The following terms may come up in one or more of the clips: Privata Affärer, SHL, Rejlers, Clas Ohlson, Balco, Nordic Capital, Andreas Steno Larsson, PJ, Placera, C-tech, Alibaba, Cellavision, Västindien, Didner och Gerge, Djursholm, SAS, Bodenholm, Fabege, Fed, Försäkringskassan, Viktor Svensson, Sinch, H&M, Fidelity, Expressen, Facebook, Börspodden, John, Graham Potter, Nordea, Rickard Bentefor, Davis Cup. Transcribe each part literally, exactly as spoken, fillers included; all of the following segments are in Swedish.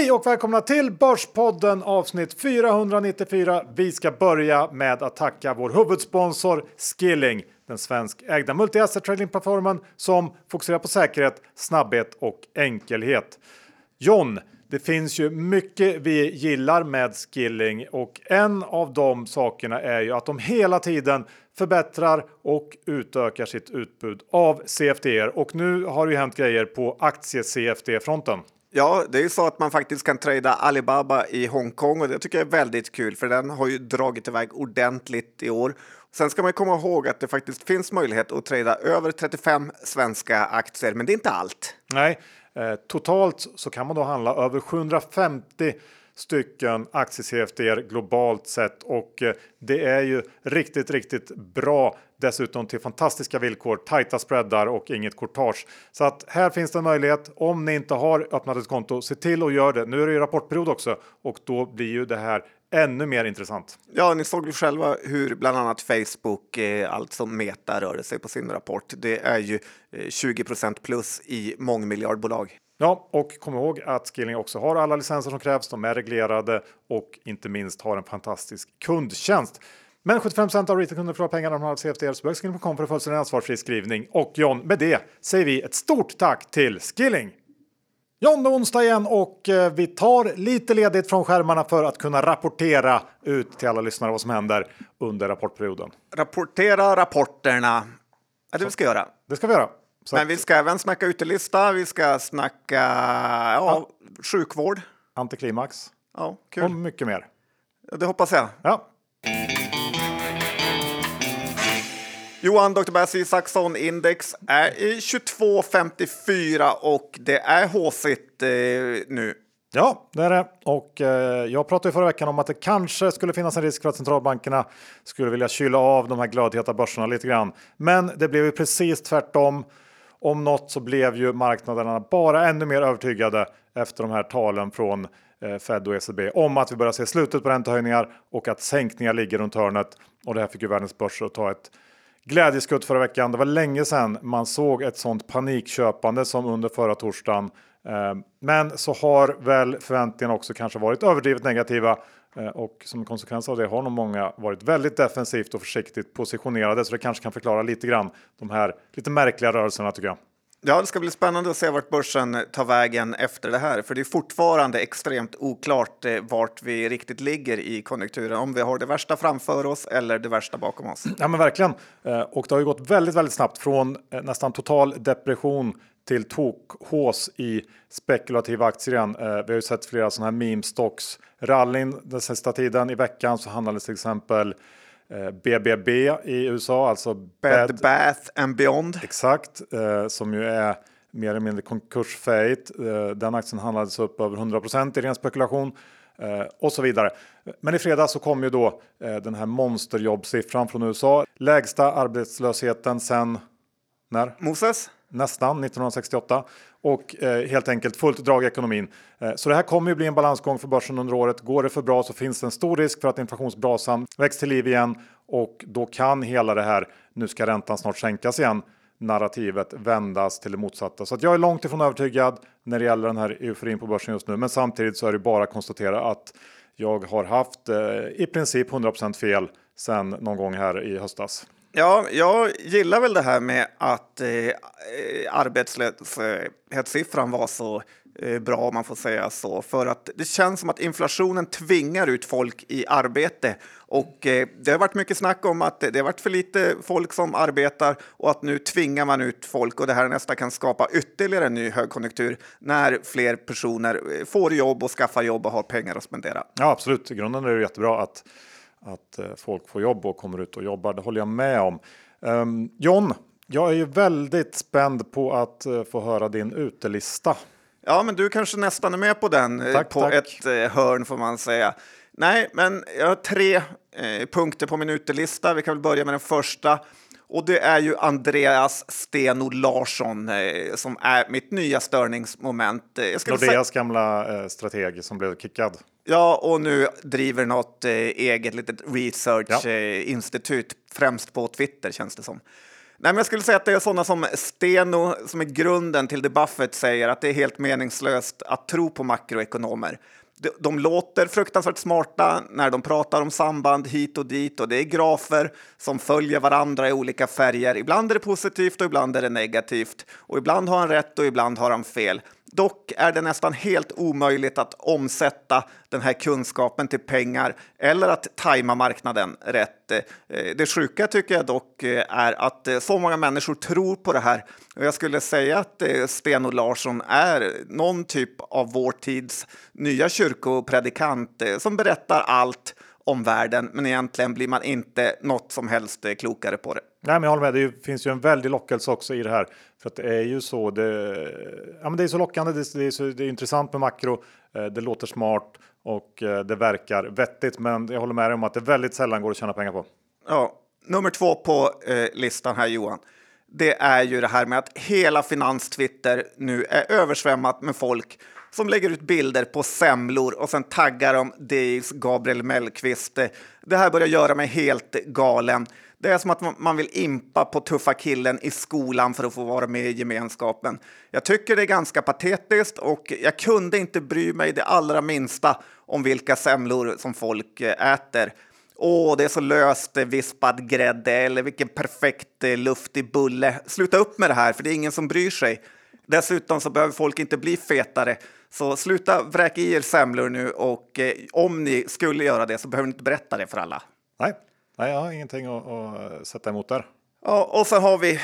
Hej och välkomna till Börspodden avsnitt fyrahundranittiofyra. Vi ska börja med att tacka vår huvudsponsor Skilling, den svenskägda multi-asset trading-plattformen som fokuserar på säkerhet, snabbhet och enkelhet. John, det finns ju mycket vi gillar med Skilling och en av de sakerna är ju att de hela tiden förbättrar och utökar sitt utbud av C F D-er. Och nu har det ju hänt grejer på aktie-C F D-fronten. Ja, det är ju så att man faktiskt kan trada Alibaba i Hongkong och det tycker jag är väldigt kul för den har ju dragit iväg ordentligt i år. Sen ska man komma ihåg att det faktiskt finns möjlighet att trada över trettiofem svenska aktier, men det är inte allt. Nej, eh, totalt så kan man då handla över sjuhundrafemtio stycken aktie-C F D globalt sett och eh, det är ju riktigt, riktigt bra. Dessutom till fantastiska villkor, tajta spreadar och inget courtage. Så att här finns det en möjlighet. Om ni inte har öppnat ett konto, se till att göra det. Nu är det ju rapportperiod också och då blir ju det här ännu mer intressant. Ja, ni såg ju själva hur bland annat Facebook, eh, alltså Meta, rörde sig på sin rapport. Det är ju eh, tjugo procent plus i mångmiljardbolag. Ja, och kom ihåg att Skilling också har alla licenser som krävs. De är reglerade och inte minst har en fantastisk kundtjänst. Men sjuttiofem procent av retailkunder förlorar pengarna om de har C F D-er så börjar Skilling punkt com för att följa sin ansvarsfri skrivning. Och John, med det säger vi ett stort tack till Skilling! John, det är onsdag igen och vi tar lite ledigt från skärmarna för att kunna rapportera ut till alla lyssnare vad som händer under rapportperioden. Rapportera rapporterna. Ja, det vi ska göra. Det ska vi göra. Så. Men vi ska även snacka utelista, vi ska snacka ja, ja. sjukvård. Antiklimax. Ja, kul. Och mycket mer. Det hoppas jag. Ja. Johan, doktor Bassi, Saxon Index är i tjugotvå komma femtiofyra och det är håsigt eh, nu. Ja, det är det. Och, eh, jag pratade ju förra veckan om att det kanske skulle finnas en risk för att centralbankerna skulle vilja kyla av de här glödheta börserna lite grann. Men det blev ju precis tvärtom. Om något så blev ju marknaderna bara ännu mer övertygade efter de här talen från Fed och E C B om att vi börjar se slutet på räntehöjningar och att sänkningar ligger runt hörnet. Och det här fick ju världens börser att ta ett glädjeskutt förra veckan. Det var länge sedan man såg ett sånt panikköpande som under förra torsdagen. Men så har väl förväntningarna också kanske varit överdrivet negativa. Och som konsekvens av det har nog många varit väldigt defensivt och försiktigt positionerade. Så det kanske kan förklara lite grann de här lite märkliga rörelserna tycker jag. Ja, det ska bli spännande att se vart börsen tar vägen efter det här. För det är fortfarande extremt oklart vart vi riktigt ligger i konjunkturen. Om vi har det värsta framför oss eller det värsta bakom oss. Ja, men verkligen. Och det har ju gått väldigt, väldigt snabbt från nästan total depression till tokhås i spekulativa aktier igen. Vi har ju sett flera sådana här meme stocks. Rallyn den sista tiden i veckan så handlades till exempel B B B i U S A, alltså Bed, Bed Bath and Beyond. Exakt, eh, som ju är mer eller mindre konkursfejt. Eh, den aktien handlades upp över hundra procent i ren spekulation eh, och så vidare. Men i fredag så kom ju då eh, den här monsterjobbsiffran från U S A. Lägsta arbetslösheten sen när? Moses? Nästan nittonhundrasextioåtta och eh, helt enkelt fullt drag i ekonomin. Eh, så det här kommer ju bli en balansgång för börsen under året. Går det för bra så finns det en stor risk för att inflationsbrasan växer till liv igen och då kan hela det här nu ska räntan snart sänkas igen narrativet vändas till det motsatta. Så att jag är långt ifrån övertygad när det gäller den här euforin på börsen just nu, men samtidigt så är det bara att konstatera att jag har haft eh, i princip hundra procent fel sedan någon gång här i höstas. Ja, jag gillar väl det här med att eh, arbetslöshetssiffran var så eh, bra om man får säga så. För att det känns som att inflationen tvingar ut folk i arbete. Och eh, det har varit mycket snack om att det har varit för lite folk som arbetar och att nu tvingar man ut folk. Och det här nästan kan skapa ytterligare en ny högkonjunktur när fler personer får jobb och skaffar jobb och har pengar att spendera. Ja, absolut. I grunden är det jättebra att... att folk får jobb och kommer ut och jobbar, det håller jag med om. Um, John, jag är ju väldigt spänd på att uh, få höra din utelista. Ja, men du kanske nästan är med på den, tack, på tack. ett uh, hörn får man säga. Nej, men jag har tre uh, punkter på min utelista, vi kan väl börja med den första. Och det är ju Andreas Steno Larsson eh, som är mitt nya störningsmoment. Jag Nordeas säga... gamla eh, strateg som blev kickad. Ja, och nu driver något eh, eget litet researchinstitut, ja. eh, främst på Twitter känns det som. Nej, men jag skulle säga att det är sådana som Steno som är grunden till det Buffett säger, att det är helt meningslöst att tro på makroekonomer. De, de låter fruktansvärt smarta när de pratar om samband hit och dit, och det är grafer som följer varandra i olika färger. Ibland är det positivt och ibland är det negativt, och ibland har han rätt och ibland har han fel. Dock är det nästan helt omöjligt att omsätta den här kunskapen till pengar eller att tajma marknaden rätt. Det sjuka tycker jag dock är att så många människor tror på det här. Jag skulle säga att Steno Larsson är någon typ av vår tids nya kyrkopredikant som berättar allt om världen, men egentligen blir man inte något som helst klokare på det. Nej, men jag håller med, det finns ju en väldig lockelse också i det här, för att det är ju så det, ja, men det är så lockande, det är, så, det är intressant med makro, det låter smart och det verkar vettigt, men jag håller med dig om att det väldigt sällan går att tjäna pengar på. Ja, nummer två på eh, listan här, Johan, det är ju det här med att hela finanstwitter nu är översvämmat med folk som lägger ut bilder på semlor och sen taggar de D Js Gabriel Melkvist. Det här börjar göra mig helt galen. Det är som att man vill impa på tuffa killen i skolan för att få vara med i gemenskapen. Jag tycker det är ganska patetiskt, och jag kunde inte bry mig det allra minsta om vilka semlor som folk äter. Åh, det är så löst vispad grädde, eller vilken perfekt luftig bulle. Sluta upp med det här, för det är ingen som bryr sig. Dessutom så behöver folk inte bli fetare, så sluta vräka i er semlor nu, och eh, om ni skulle göra det så behöver ni inte berätta det för alla. Nej, Nej jag har ingenting att, att sätta emot där. Ja, och så har vi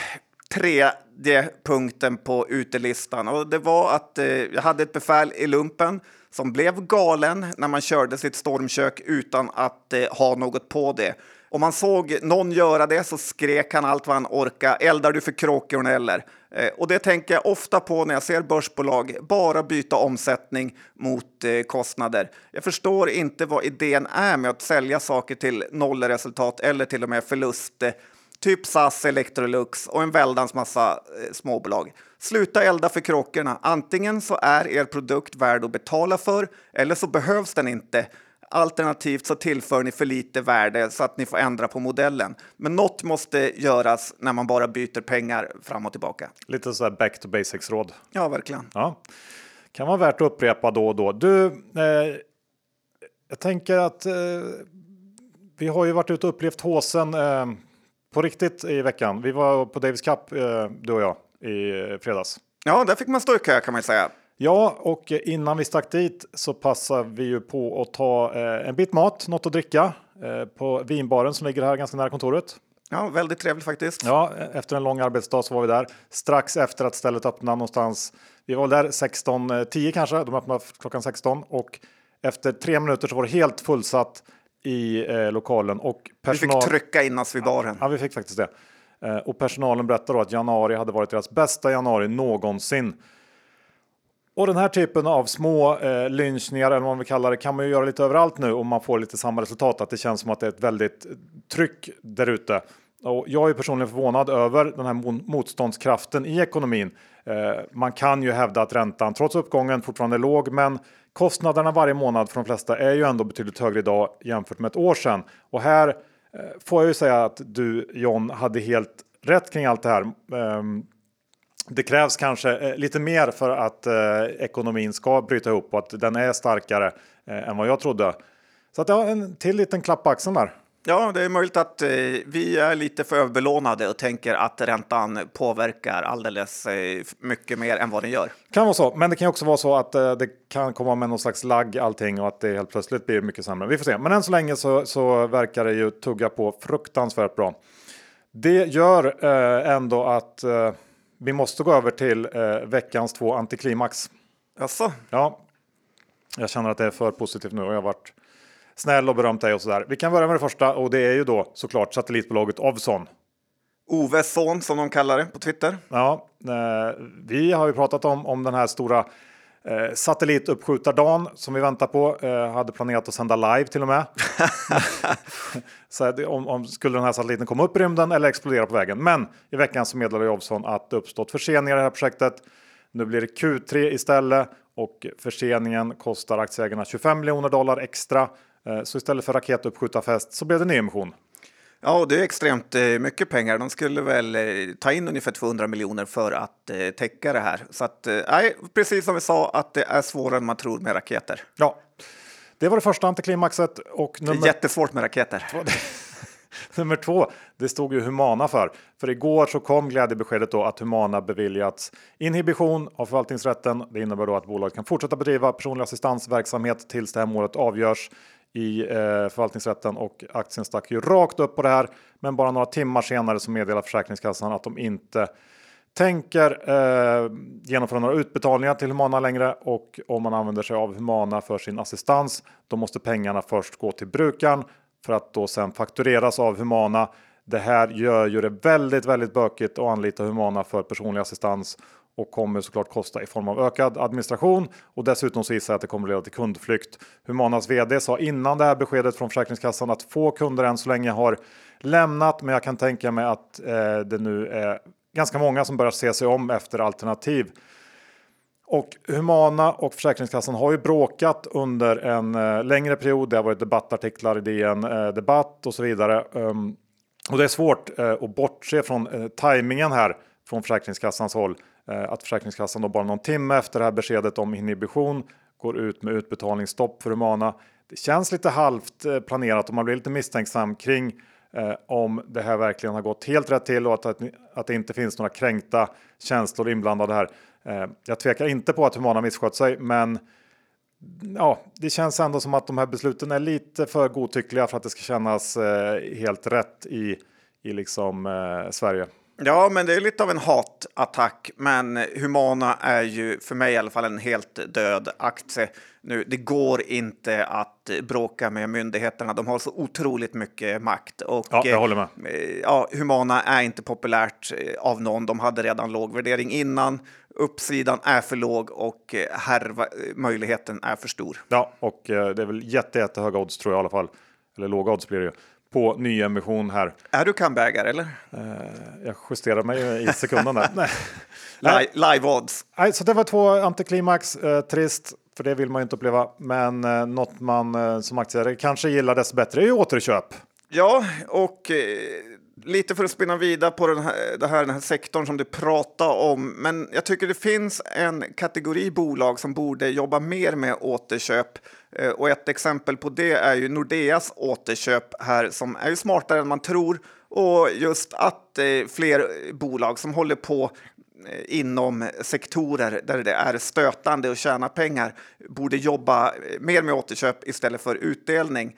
tredje punkten på utelistan, och det var att eh, jag hade ett befäl i lumpen som blev galen när man körde sitt stormkök utan att eh, ha något på det. Om man såg någon göra det så skrek han allt vad han orkade. Eldar du för kråkorna eller? Eh, och det tänker jag ofta på när jag ser börsbolag bara byta omsättning mot eh, kostnader. Jag förstår inte vad idén är med att sälja saker till nollresultat eller till och med förlust. Eh, typ S A S, Electrolux och en väldans massa eh, småbolag. Sluta elda för kråkorna. Antingen så är er produkt värd att betala för, eller så behövs den inte. Alternativt så tillför ni för lite värde så att ni får ändra på modellen. Men något måste göras när man bara byter pengar fram och tillbaka. Lite så här back to basics-råd. Ja, verkligen. Ja. Kan vara värt att upprepa då och då. Du, eh, jag tänker att eh, vi har ju varit ute och upplevt håsen eh, på riktigt i veckan. Vi var på Davis Cup, eh, du och jag, i fredags. Ja, där fick man stå i kö, kan man säga. Ja, och innan vi stack dit så passar vi ju på att ta eh, en bit mat, något att dricka eh, på vinbaren som ligger här ganska nära kontoret. Ja, väldigt trevligt faktiskt. Ja, efter en lång arbetsdag så var vi där strax efter att stället öppnade någonstans. Vi var där sexton tio kanske, de öppnade klockan sexton, och efter tre minuter så var det helt fullsatt i eh, lokalen. Och personal... Vi fick trycka in oss vid baren. Ja, ja, vi fick faktiskt det. Eh, och personalen berättade då att januari hade varit deras bästa januari någonsin. Och den här typen av små eh, lynchningar, eller vad man vill kalla det, kan man ju göra lite överallt nu, om man får lite samma resultat. Att det känns som att det är ett väldigt tryck där ute. Och jag är personligen förvånad över den här motståndskraften i ekonomin. Eh, man kan ju hävda att räntan trots uppgången fortfarande är låg, men kostnaderna varje månad för de flesta är ju ändå betydligt högre idag jämfört med ett år sedan. Och här eh, får jag ju säga att du, John, hade helt rätt kring allt det här. Eh, Det krävs kanske lite mer för att eh, ekonomin ska bryta ihop, och att den är starkare eh, än vad jag trodde. Så att det var en till liten klapp på axeln där. Ja, det är möjligt att eh, vi är lite för överbelånade och tänker att räntan påverkar alldeles eh, mycket mer än vad den gör. Kan vara så, men det kan också vara så att eh, det kan komma med någon slags lagg allting, och att det helt plötsligt blir mycket sämre. Vi får se, men än så länge så, så verkar det ju tugga på fruktansvärt bra. Det gör eh, ändå att... Eh, Vi måste gå över till eh, veckans två antiklimax. Jaså? Ja, jag känner att det är för positivt nu, och jag har varit snäll och berömt dig och sådär. Vi kan börja med det första, och det är ju då såklart satellitbolaget Ovzon. Ovesson som de kallar det på Twitter. Ja, eh, vi har ju pratat om, om den här stora eh, satellituppskjutardagen som vi väntar på. Eh, hade planerat att sända live till och med. Så om, om skulle den här satelliten komma upp i rymden eller explodera på vägen. Men i veckan så meddelade Ovzon att det uppstått förseningar i det här projektet. Nu blir det Q tre istället, och förseningen kostar aktieägarna tjugofem miljoner dollar extra. Så istället för raketuppskjutarfest så blev det nyemission. Ja, det är extremt mycket pengar. De skulle väl ta in ungefär tvåhundra miljoner för att täcka det här. Så att, nej, precis som vi sa, att det är svårare än man tror med raketer. Ja, det var det första antiklimaxet. Och nummer... Det är jättesvårt med raketer. Nummer två, det stod ju Humana för. För igår så kom glädjebeskedet då att Humana beviljats inhibition av förvaltningsrätten. Det innebär då att bolaget kan fortsätta bedriva personlig assistansverksamhet tills det här målet avgörs i eh, förvaltningsrätten, och aktien stack ju rakt upp på det här. Men bara några timmar senare så meddelar Försäkringskassan att de inte tänker eh, genomföra några utbetalningar till Humana längre, och om man använder sig av Humana för sin assistans då måste pengarna först gå till brukaren för att då sen faktureras av Humana. Det här gör ju det väldigt, väldigt bökigt att anlita Humana för personlig assistans, och kommer såklart kosta i form av ökad administration, och dessutom så gissar jag att det kommer leda till kundflykt. Humanas vd sa innan det här beskedet från Försäkringskassan att få kunder än så länge har lämnat, men jag kan tänka mig att eh, det nu är ganska många som börjar se sig om efter alternativ. Och Humana och Försäkringskassan har ju bråkat under en eh, längre period. Det har varit debattartiklar i D N eh, Debatt och så vidare. Um, och det är svårt eh, att bortse från eh, tajmingen här från Försäkringskassans håll. Eh, att Försäkringskassan då bara någon timme efter det här beskedet om inhibition går ut med utbetalningsstopp för Humana. Det känns lite halvt eh, planerat, och man blir lite misstänksam kring eh, om det här verkligen har gått helt rätt till, och att, att, att det inte finns några kränkta känslor inblandade här. Jag tvekar inte på att Humana misskött sig, men ja, det känns ändå som att de här besluten är lite för godtyckliga för att det ska kännas eh, helt rätt i, i liksom, eh, Sverige. Ja, men det är lite av en hatattack, men Humana är ju för mig i alla fall en helt död aktie. Nu, det går inte att bråka med myndigheterna, de har så otroligt mycket makt. Och, ja, jag håller med. Eh, ja, Humana är inte populärt av någon, de hade redan låg värdering innan. Uppsidan är för låg och härva, möjligheten är för stor. Ja, och det är väl jätte, jätte höga odds tror jag i alla fall. Eller låga odds blir det ju. På nyemission här. Är du comebackare eller? Jag justerar mig i sekunden där. Nej. Live, live odds. Nej, så det var två antiklimax. Trist, för det vill man ju inte uppleva. Men något man som aktieägare kanske gillar dess bättre är ju återköp. Ja, och... Lite för att spinna vidare på den här, det här, den här sektorn som du pratar om. Men jag tycker det finns en kategori bolag som borde jobba mer med återköp. Och ett exempel på det är ju Nordeas återköp här, som är ju smartare än man tror. Och just att fler bolag som håller på inom sektorer där det är stötande och tjäna pengar borde jobba mer med återköp istället för utdelning.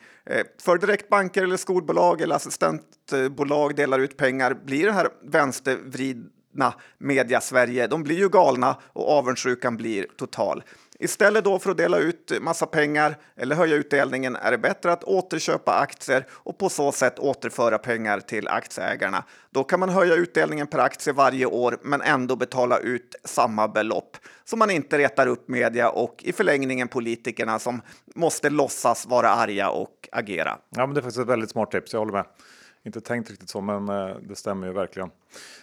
För direktbanker eller skolbolag eller assistentbolag delar ut pengar blir det här vänstervridna media-Sverige. De blir ju galna och avundsjukan blir total. Istället då för att dela ut massa pengar eller höja utdelningen är det bättre att återköpa aktier och på så sätt återföra pengar till aktieägarna. Då kan man höja utdelningen per aktie varje år men ändå betala ut samma belopp, så man inte retar upp media och i förlängningen politikerna som måste låtsas vara arga och agera. Ja, men det är faktiskt ett väldigt smart tips, jag håller med. Inte tänkt riktigt så, men det stämmer ju verkligen.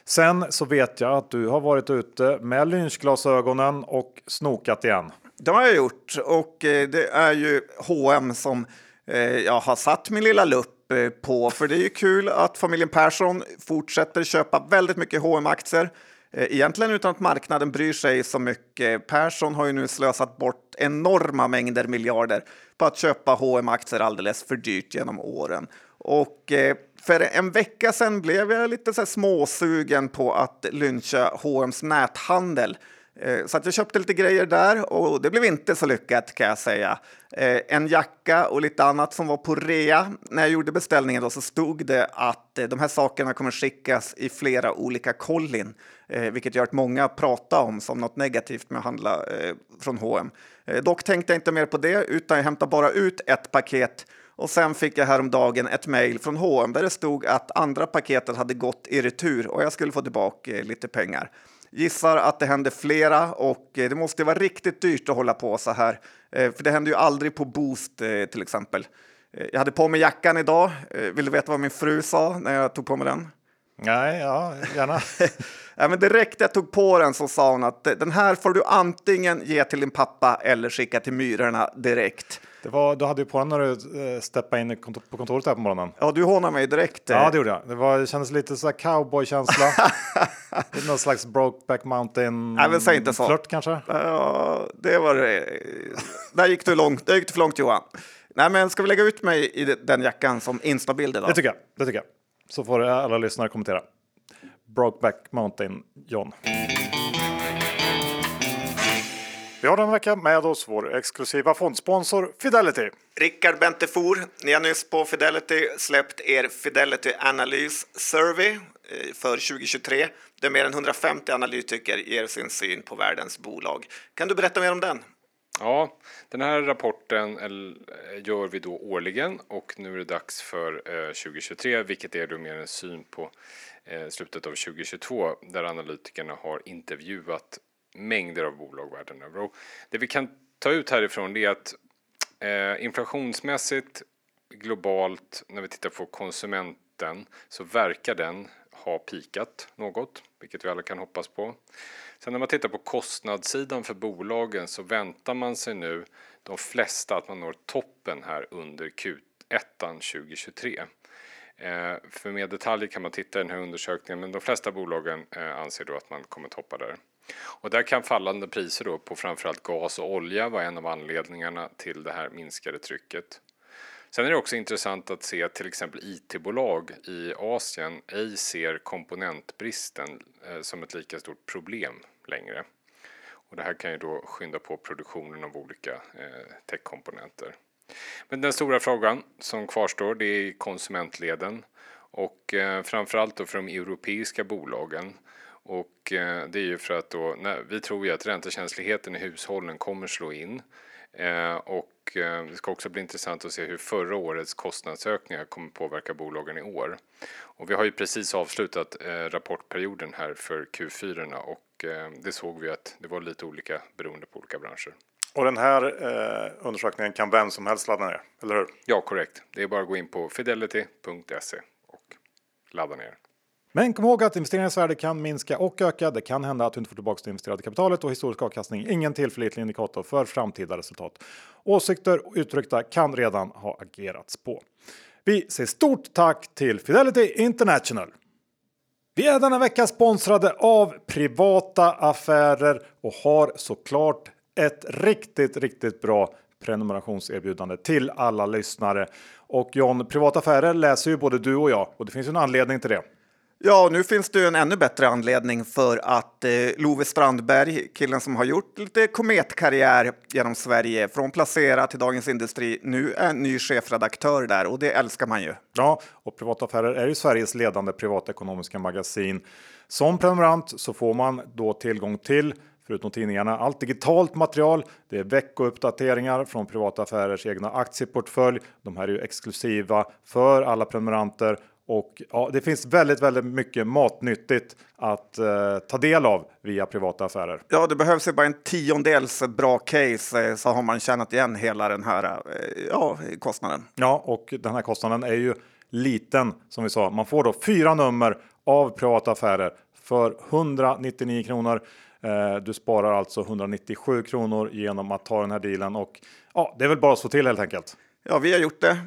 Sen så vet jag att du har varit ute med lynchglasögonen och snokat igen. Det har jag gjort, och det är ju H och M som jag har satt min lilla lupp på. För det är ju kul att familjen Persson fortsätter köpa väldigt mycket H och M-aktier. Egentligen utan att marknaden bryr sig så mycket. Persson har ju nu slösat bort enorma mängder miljarder på att köpa H och M-aktier alldeles för dyrt genom åren. Och för en vecka sedan blev jag lite så här småsugen på att lyncha H och M:s näthandel. Så att jag köpte lite grejer där, och det blev inte så lyckat kan jag säga. En jacka och lite annat som var på rea. När jag gjorde beställningen då så stod det att de här sakerna kommer skickas i flera olika kollin. Vilket gör att många pratar om som något negativt med att handla från H och M. Dock tänkte jag inte mer på det, utan jag hämtade bara ut ett paket. Och sen fick jag häromdagen ett mejl från H och M där det stod att andra paketet hade gått i retur och jag skulle få tillbaka lite pengar. Gissar att det händer flera, och det måste vara riktigt dyrt att hålla på så här. För det händer ju aldrig på Boost till exempel. Jag hade på mig jackan idag. Vill du veta vad min fru sa när jag tog på mig den? Nej, ja, gärna. Ja, men direkt jag tog på den så sa hon att den här får du antingen ge till din pappa eller skicka till myrorna direkt. Det var, då hade du på den när du steppade in på kontoret här på morgonen. Ja, du hånade mig direkt. Ja, det gjorde jag. Det, var, det kändes lite så här cowboy-känsla. Någon slags Brokeback Mountain. Nej, men säg inte så. Flört kanske? Ja, det var det. Där gick du långt, där gick du för långt, Johan. Nej, men ska vi lägga ut mig i den jackan som Insta-bild idag? Det tycker jag, det tycker jag. Så får alla lyssnare kommentera. Brokeback Mountain, John. Vi har den veckan med oss vår exklusiva fondsponsor Fidelity. Rickard Bentefor, ni har nyss på Fidelity släppt er Fidelity Analyse Survey för tjugo tjugotre. Där mer än hundrafemtio analytiker ger sin syn på världens bolag. Kan du berätta mer om den? Ja, den här rapporten gör vi då årligen och nu är det dags för tjugo tjugotre, vilket är då mer en syn på slutet av tjugo tjugotvå där analytikerna har intervjuat mängder av bolag världen över. Det vi kan ta ut härifrån är att inflationsmässigt globalt när vi tittar på konsumenten så verkar den ha pikat något, vilket vi alla kan hoppas på. Sen när man tittar på kostnadssidan för bolagen så väntar man sig nu de flesta att man når toppen här under Q ett tjugo tjugotre. Eh, för mer detaljer kan man titta i den här undersökningen, men de flesta bolagen eh, anser då att man kommer toppa där. Och där kan fallande priser då på framförallt gas och olja vara en av anledningarna till det här minskade trycket. Sen är det också intressant att se att till exempel I T-bolag i Asien ej ser komponentbristen som ett lika stort problem längre. Och det här kan ju då skynda på produktionen av olika techkomponenter. Men den stora frågan som kvarstår det är konsumentleden och framförallt då för de europeiska bolagen. Och det är ju för att då, nej, vi tror ju att räntekänsligheten i hushållen kommer slå in. Och det ska också bli intressant att se hur förra årets kostnadsökningar kommer påverka bolagen i år. Och vi har ju precis avslutat rapportperioden här för Q fyra och det såg vi att det var lite olika beroende på olika branscher. Och den här eh, undersökningen kan vem som helst ladda ner, eller hur? Ja, korrekt. Det är bara att gå in på fidelity punkt se och ladda ner. Men kom ihåg att investeringens värde kan minska och öka. Det kan hända att du inte får tillbaka det investerade kapitalet och historisk avkastning. Ingen tillförlitlig indikator för framtida resultat. Åsikter uttryckta kan redan ha agerats på. Vi säger stort tack till Fidelity International. Vi är denna vecka sponsrade av Privata Affärer och har såklart ett riktigt, riktigt bra prenumerationserbjudande till alla lyssnare. Och John, Privata Affärer läser ju både du och jag och det finns ju en anledning till det. Ja, nu finns det ju en ännu bättre anledning för att eh, Love Strandberg, killen som har gjort lite kometkarriär genom Sverige från Placera till Dagens Industri, nu är en ny chefredaktör där och det älskar man ju. Ja, och Privata Affärer är ju Sveriges ledande privatekonomiska magasin. Som prenumerant så får man då tillgång till, förutom tidningarna, allt digitalt material. Det är veckouppdateringar från Privata Affärers egna aktieportfölj. De här är ju exklusiva för alla prenumeranter. Och ja, det finns väldigt, väldigt mycket matnyttigt att eh, ta del av via Privata Affärer. Ja, det behövs ju bara en tiondels bra case eh, så har man tjänat igen hela den här eh, ja, kostnaden. Ja, och den här kostnaden är ju liten som vi sa. Man får då fyra nummer av Privata Affärer för hundranittionio kronor. Eh, du sparar alltså hundranittiosju kronor genom att ta den här dealen. Och ja, det är väl bara att slå till helt enkelt. Ja, vi har gjort det.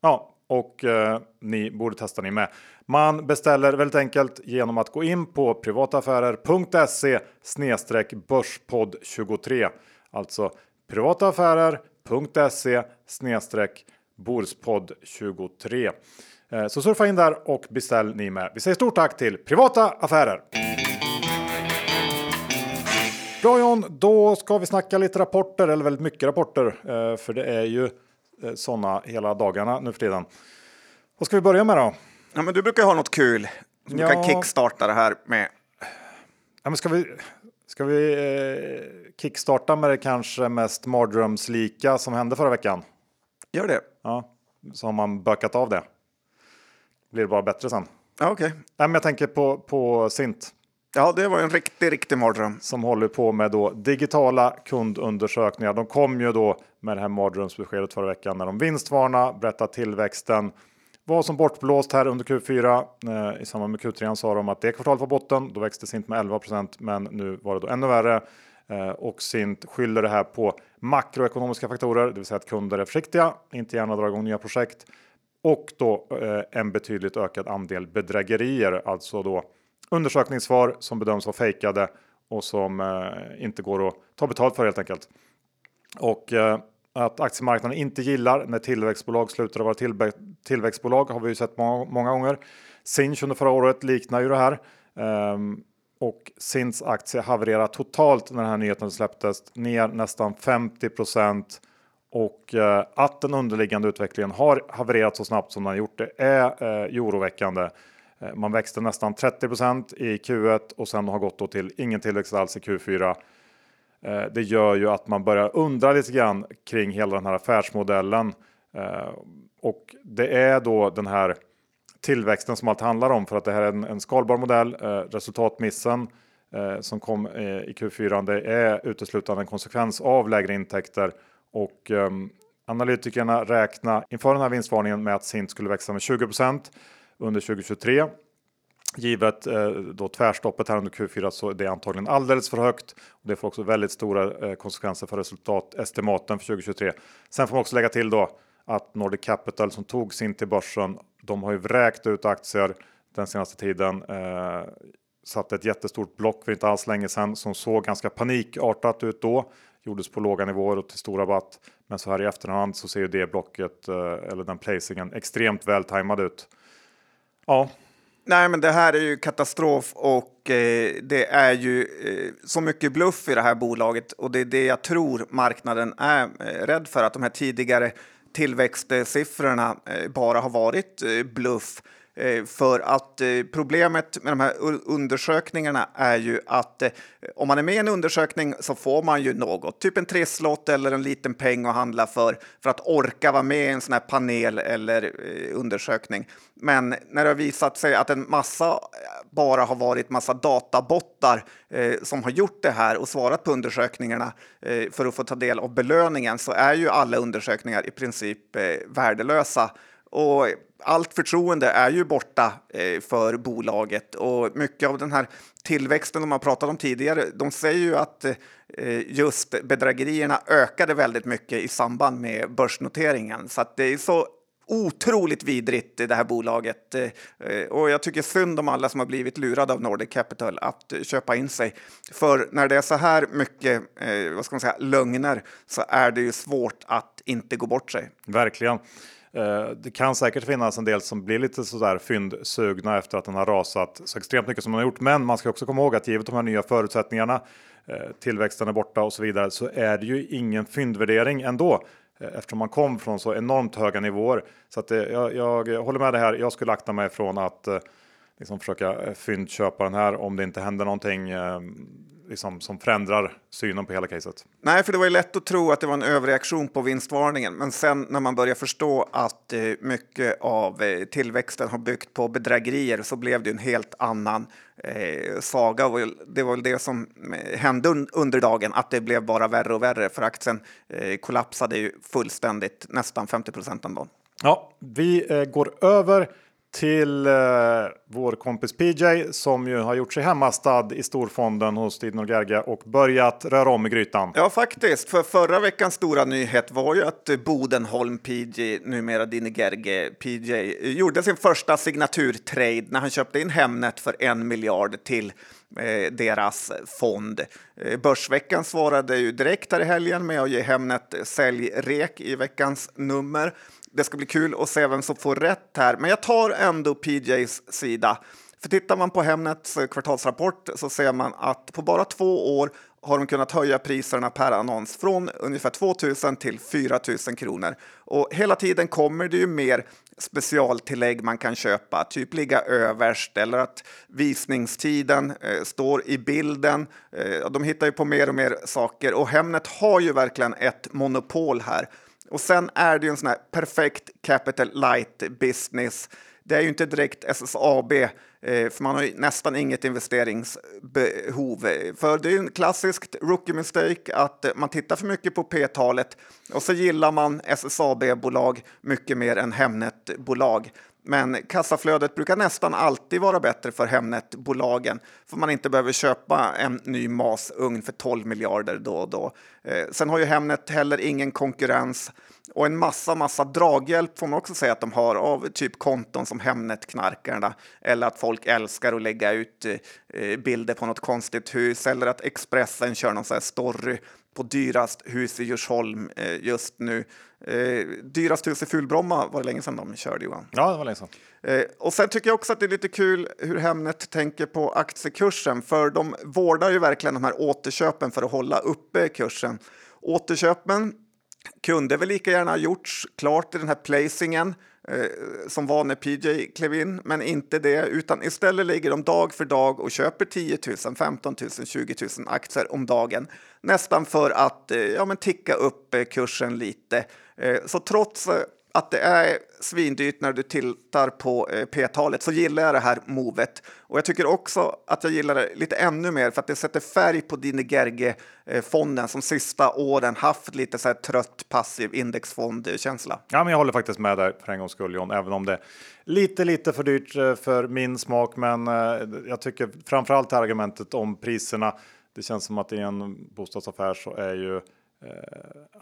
Ja. Och eh, ni borde testa ni med. Man beställer väldigt enkelt genom att gå in på privataaffärer punkt se snedstreck börspodd tjugotre. Alltså privataaffärer punkt se snedstreck börspodd tjugotre. Eh, så surfa in där och beställ ni med. Vi säger stort tack till Privata Affärer. Bra John, då ska vi snacka lite rapporter, eller väldigt mycket rapporter. Eh, för det är ju sådana hela dagarna nu för tiden. Vad ska vi börja med då? Ja, men du brukar ha något kul som ja. Du kan kickstarta det här med. Ja, men ska vi, ska vi eh, kickstarta med det kanske mest mardrömslika som hände förra veckan? Gör det. Ja, så har man bökat av det. Blir det bara bättre sen. Ja, okej. Okay. Ja, men jag tänker på, på Sint. Ja, det var en riktig, riktig mardröm. Som håller på med då digitala kundundersökningar. De kom ju då med det här mardrömsbeskedet förra veckan när de vinstvarna, berättar tillväxten Var som bortblåst här under Q fyra. Eh, I samband med Q tre sa de att det kvartalet var botten. Då växte Sint med elva procent, men nu var det då ännu värre. Eh, och Sint skyller det här på makroekonomiska faktorer. Det vill säga att kunder är försiktiga, inte gärna drar igång nya projekt. Och då eh, en betydligt ökad andel bedrägerier. Alltså då undersökningssvar som bedöms vara fejkade och som eh, inte går att ta betalt för helt enkelt. Och eh, att aktiemarknaden inte gillar när tillväxtbolag slutar att vara tillbe- tillväxtbolag har vi ju sett många, många gånger. Sinch under förra året liknar ju det här. Ehm, och Sinchs aktie havererar totalt när den här nyheten släpptes ner nästan femtio procent. Och eh, att den underliggande utvecklingen har havererat så snabbt som den har gjort det är eh, oroväckande. Eh, man växte nästan trettio procent i Q ett och sen har gått då till ingen tillväxt alls i Q fyra. Eh, det gör ju att man börjar undra lite grann kring hela den här affärsmodellen. Eh, och det är då den här tillväxten som allt handlar om, för att det här är en, en skalbar modell. Eh, resultatmissen eh, som kom eh, i Q fyra, det är uteslutande en konsekvens av lägre intäkter. Och eh, analytikerna räknar inför den här vinstvarningen med att Sint skulle växa med tjugo procent under tjugo tjugotre. Givet eh, då tvärstoppet här under Q fyra så är det antagligen alldeles för högt. Och det får också väldigt stora eh, konsekvenser för resultatestimaten för tjugo tjugotre. Sen får man också lägga till då att Nordic Capital som tog Sint till börsen, de har ju vräkt ut aktier den senaste tiden. Eh, satt ett jättestort block för inte alls länge sedan som såg ganska panikartat ut då. Gjordes på låga nivåer och till stor rabatt. Men så här i efterhand så ser ju det blocket, eller den placingen, extremt vältajmad ut. Ja. Nej, men det här är ju katastrof och eh, det är ju eh, så mycket bluff i det här bolaget. Och det är det jag tror marknaden är eh, rädd för. Att de här tidigare tillväxtsiffrorna eh, bara har varit eh, bluff. För att problemet med de här undersökningarna är ju att om man är med i en undersökning så får man ju något, typ en trisslott eller en liten peng att handla för, för att orka vara med i en sån här panel eller undersökning. Men när det har visat sig att en massa bara har varit massa databottar eh, som har gjort det här och svarat på undersökningarna eh, för att få ta del av belöningen, så är ju alla undersökningar i princip eh, värdelösa. Och allt förtroende är ju borta eh, för bolaget, och mycket av den här tillväxten de har pratat om tidigare, de säger ju att eh, just bedrägerierna ökade väldigt mycket i samband med börsnoteringen. Så att det är så otroligt vidrigt i det här bolaget, eh, och jag tycker synd om alla som har blivit lurade av Nordic Capital att eh, köpa in sig. För när det är så här mycket eh, vad ska man säga, lögner, så är det ju svårt att inte gå bort sig. Verkligen. Det kan säkert finnas en del som blir lite sådär fyndsugna efter att den har rasat så extremt mycket som den har gjort. Men man ska också komma ihåg att givet de här nya förutsättningarna, tillväxten är borta och så vidare, så är det ju ingen fyndvärdering ändå. Eftersom man kom från så enormt höga nivåer. Så att det, jag, jag håller med det här. Jag skulle akta mig från att liksom försöka fyndköpa den här om det inte händer någonting Liksom, som förändrar synen på hela caset. Nej, för det var ju lätt att tro att det var en överreaktion på vinstvarningen. Men sen när man börjar förstå att eh, mycket av eh, tillväxten har byggt på bedrägerier, så blev det en helt annan eh, saga. Och det var väl det som hände un- under dagen, att det blev bara värre och värre. För aktien eh, kollapsade ju fullständigt, nästan femtio procent ändå. Ja, vi eh, går över till eh, vår kompis P J som ju har gjort sig hemmastad i storfonden hos Didner och Gerge och börjat röra om i grytan. Ja, faktiskt. För förra veckans stora nyhet var ju att Bodenholm P J, numera Didner och Gerge P J, gjorde sin första signaturtrade när han köpte in Hemnet för en miljard till eh, deras fond. Eh, börsveckan svarade ju direkt här i helgen med att ge Hemnet säljrek i veckans nummer. Det ska bli kul att se vem som får rätt här. Men jag tar ändå P J:s sida. För tittar man på Hemnets kvartalsrapport så ser man att på bara två år har de kunnat höja priserna per annons från ungefär två tusen till fyra tusen kronor. Och hela tiden kommer det ju mer specialtillägg man kan köpa, typ ligga överst eller att visningstiden eh, står i bilden. Eh, de hittar ju på mer och mer saker, och Hemnet har ju verkligen ett monopol här. Och sen är det ju en sån här perfekt capital light business. Det är ju inte direkt S S A B, för man har ju nästan inget investeringsbehov. För det är ju en klassisk rookie mistake att man tittar för mycket på P-talet och så gillar man S S A B-bolag mycket mer än Hemnet-bolag. Men kassaflödet brukar nästan alltid vara bättre för Hemnet-bolagen, för man inte behöver köpa en ny masugn för tolv miljarder då och då. Eh, sen har ju Hemnet heller ingen konkurrens och en massa, massa draghjälp får man också säga att de har av typ konton som Hemnet-knarkarna, eller att folk älskar att lägga ut eh, bilder på något konstigt hus, eller att Expressen kör någon sån här story på dyrast hus i Djursholm eh, just nu. Eh, dyrast hus i Fulbromma var det länge sedan de körde, Johan. Ja, det var länge sedan. Eh, och sen tycker jag också att det är lite kul hur Hemnet tänker på aktiekursen. För de vårdar ju verkligen de här återköpen för att hålla uppe kursen. Återköpen kunde väl lika gärna ha gjorts klart i den här placingen eh, som var när P J klev in. Men inte det, utan istället ligger de dag för dag och köper tio tusen, femton tusen, tjugo tusen aktier om dagen. Nästan för att eh, ja, men ticka upp eh, kursen lite. Eh, så trots eh, att det är svindyrt när du tittar på eh, P-talet så gillar jag det här movet. Och jag tycker också att jag gillar det lite ännu mer för att det sätter färg på Dine Gerge-fonden som sista åren haft lite så här trött passiv indexfondkänsla. Ja, men jag håller faktiskt med där för en gångs skull, John, även om det är lite, lite för dyrt för min smak. Men jag tycker framförallt det här argumentet om priserna, det känns som att i en bostadsaffär så är ju Eh,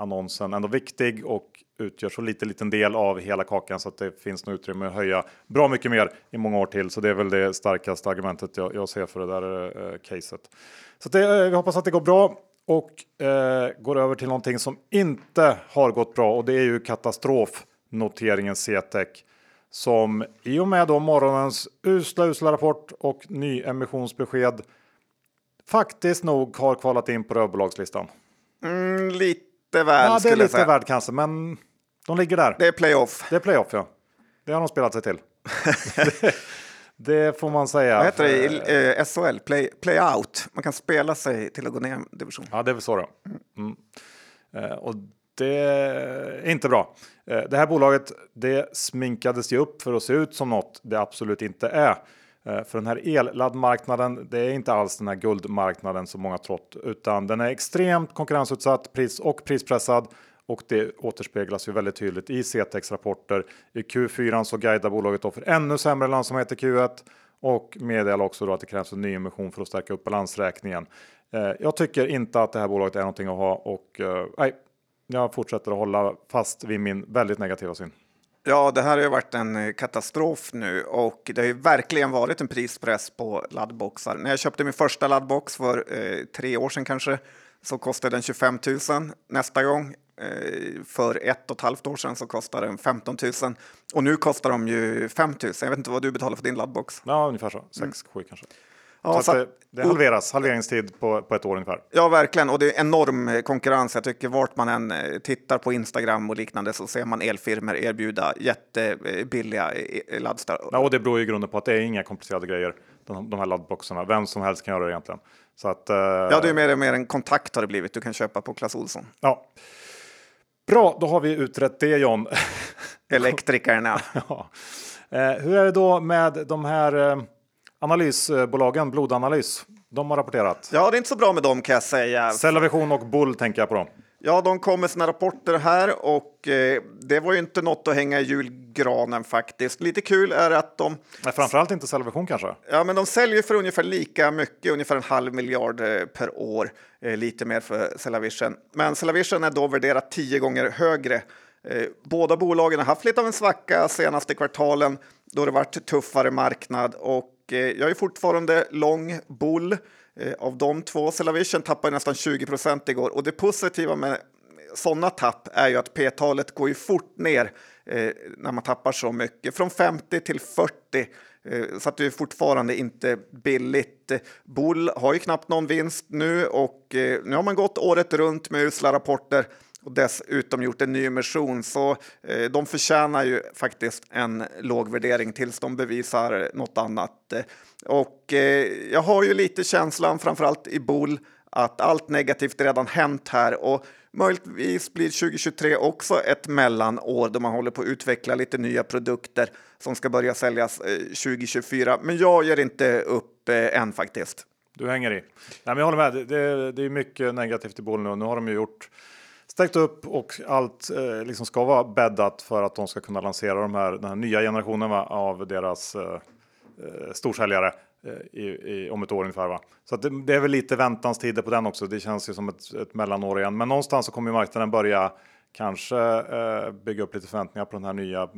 annonsen ändå viktig och utgör så lite liten del av hela kakan så att det finns nog utrymme att höja bra mycket mer i många år till. Så det är väl det starkaste argumentet jag, jag ser för det där eh, caset. Så att det, eh, vi hoppas att det går bra och eh, går över till någonting som inte har gått bra, och det är ju katastrofnoteringen C-tech som i och med då morgonens usla, usla rapport och nyemissionsbesked faktiskt nog har kvalat in på rödbolagslistan. Mm, lite väl, ja, skulle jag säga. Ja, det är lite väl kanske, men de ligger där. Det är playoff. Det är playoff, ja. Det har de spelat sig till. det, det får man säga. Vad heter det i S H L? Play, play out. Man kan spela sig till att gå ner i division. Ja, det är väl så då. Mm. Mm. Och det är inte bra. Det här bolaget, det sminkades ju upp för att se ut som något det absolut inte är. För den här elladdmarknaden, det är inte alls den här guldmarknaden som många trott, utan den är extremt konkurrensutsatt pris och prispressad, och det återspeglas ju väldigt tydligt i C-techs rapporter. I Q fyra så guidar bolaget då för ännu sämre lönsamhet i Q ett och meddelar också då att det krävs en ny emission för att stärka upp balansräkningen. Jag tycker inte att det här bolaget är någonting att ha, och nej, jag fortsätter att hålla fast vid min väldigt negativa syn. Ja, det här har ju varit en katastrof nu och det har ju verkligen varit en prispress på laddboxar. När jag köpte min första laddbox för eh, tre år sedan kanske så kostade den tjugofem tusen. Nästa gång eh, för ett och ett halvt år sedan så kostade den femton tusen. Och nu kostar de ju fem tusen. Jag vet inte vad du betalar för din laddbox. Ja, ungefär så. sex sju mm. kanske. Ja, så att så att, det, det halveras, halveringstid på, på ett år ungefär. Ja, verkligen. Och det är enorm konkurrens. Jag tycker vart man än tittar på Instagram och liknande så ser man elfirmer erbjuda jättebilliga laddstationer. Ja, och det beror ju i grunden på att det är inga komplicerade grejer, de, de här laddboxarna. Vem som helst kan göra det egentligen. Så att, eh... ja, det är mer, mer en kontakt har det blivit. Du kan köpa på Clas Ohlson. Ja. Bra, då har vi utrett det, John. Elektrikerna. Ja. Eh, hur är det då med de här... Eh... analysbolagen, Blodanalys, de har rapporterat. Ja, det är inte så bra med dem kan jag säga. Cellavision och Bull tänker jag på dem. Ja, de kom med sina rapporter här och eh, det var ju inte något att hänga i julgranen faktiskt. Lite kul är att de... Nej, framförallt inte Cellavision kanske. Ja, men de säljer för ungefär lika mycket, ungefär en halv miljard eh, per år. Eh, lite mer för Cellavision. Men Cellavision är då värderat tio gånger högre. Eh, båda bolagen har haft lite av en svacka senaste kvartalen då det varit tuffare marknad, och jag är fortfarande lång Bull av de två. Cellavision tappade nästan tjugo procent igår. Och det positiva med sådana tapp är ju att P-talet går ju fort ner när man tappar så mycket. Från femtio till fyrtio. Så att det är fortfarande inte billigt. Bull har ju knappt någon vinst nu. Och nu har man gått året runt med usla rapporter. Och dessutom gjort en ny emission, så eh, de förtjänar ju faktiskt en låg värdering tills de bevisar något annat. Och eh, jag har ju lite känslan, framförallt i Bull, att allt negativt redan hänt här. Och möjligtvis blir tjugohundratjugotre också ett mellanår då man håller på att utveckla lite nya produkter som ska börja säljas eh, tjugohundratjugofyra. Men jag ger inte upp eh, än faktiskt. Du hänger i. Nej, men jag håller med, det, det, det är mycket negativt i Bull nu. Nu har de ju gjort... Stackt upp och allt eh, liksom ska vara bäddat för att de ska kunna lansera de här, den här nya generationen va, av deras eh, storsäljare eh, i, i, om ett år ungefär. Va? Så att det, det är väl lite väntanstider på den också. Det känns ju som ett, ett mellanår igen. Men någonstans så kommer ju marknaden börja kanske eh, bygga upp lite förväntningar på den här nya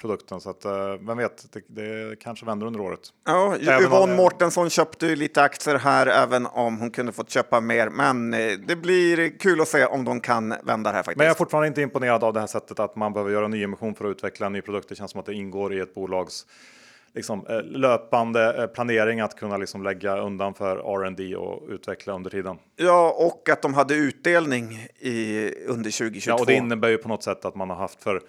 produkten. Så att, vem vet, det, det kanske vänder under året. Ja, Yvonne Mortensson köpte ju lite aktier här även om hon kunde fått köpa mer. Men det blir kul att se om de kan vända det här faktiskt. Men jag är fortfarande inte imponerad av det här sättet att man behöver göra ny emission för att utveckla en ny produkt. Det känns som att det ingår i ett bolags liksom, löpande planering att kunna liksom lägga undan för R and D och utveckla under tiden. Ja, och att de hade utdelning i, under tjugo tjugotvå. Ja, och det innebär ju på något sätt att man har haft för...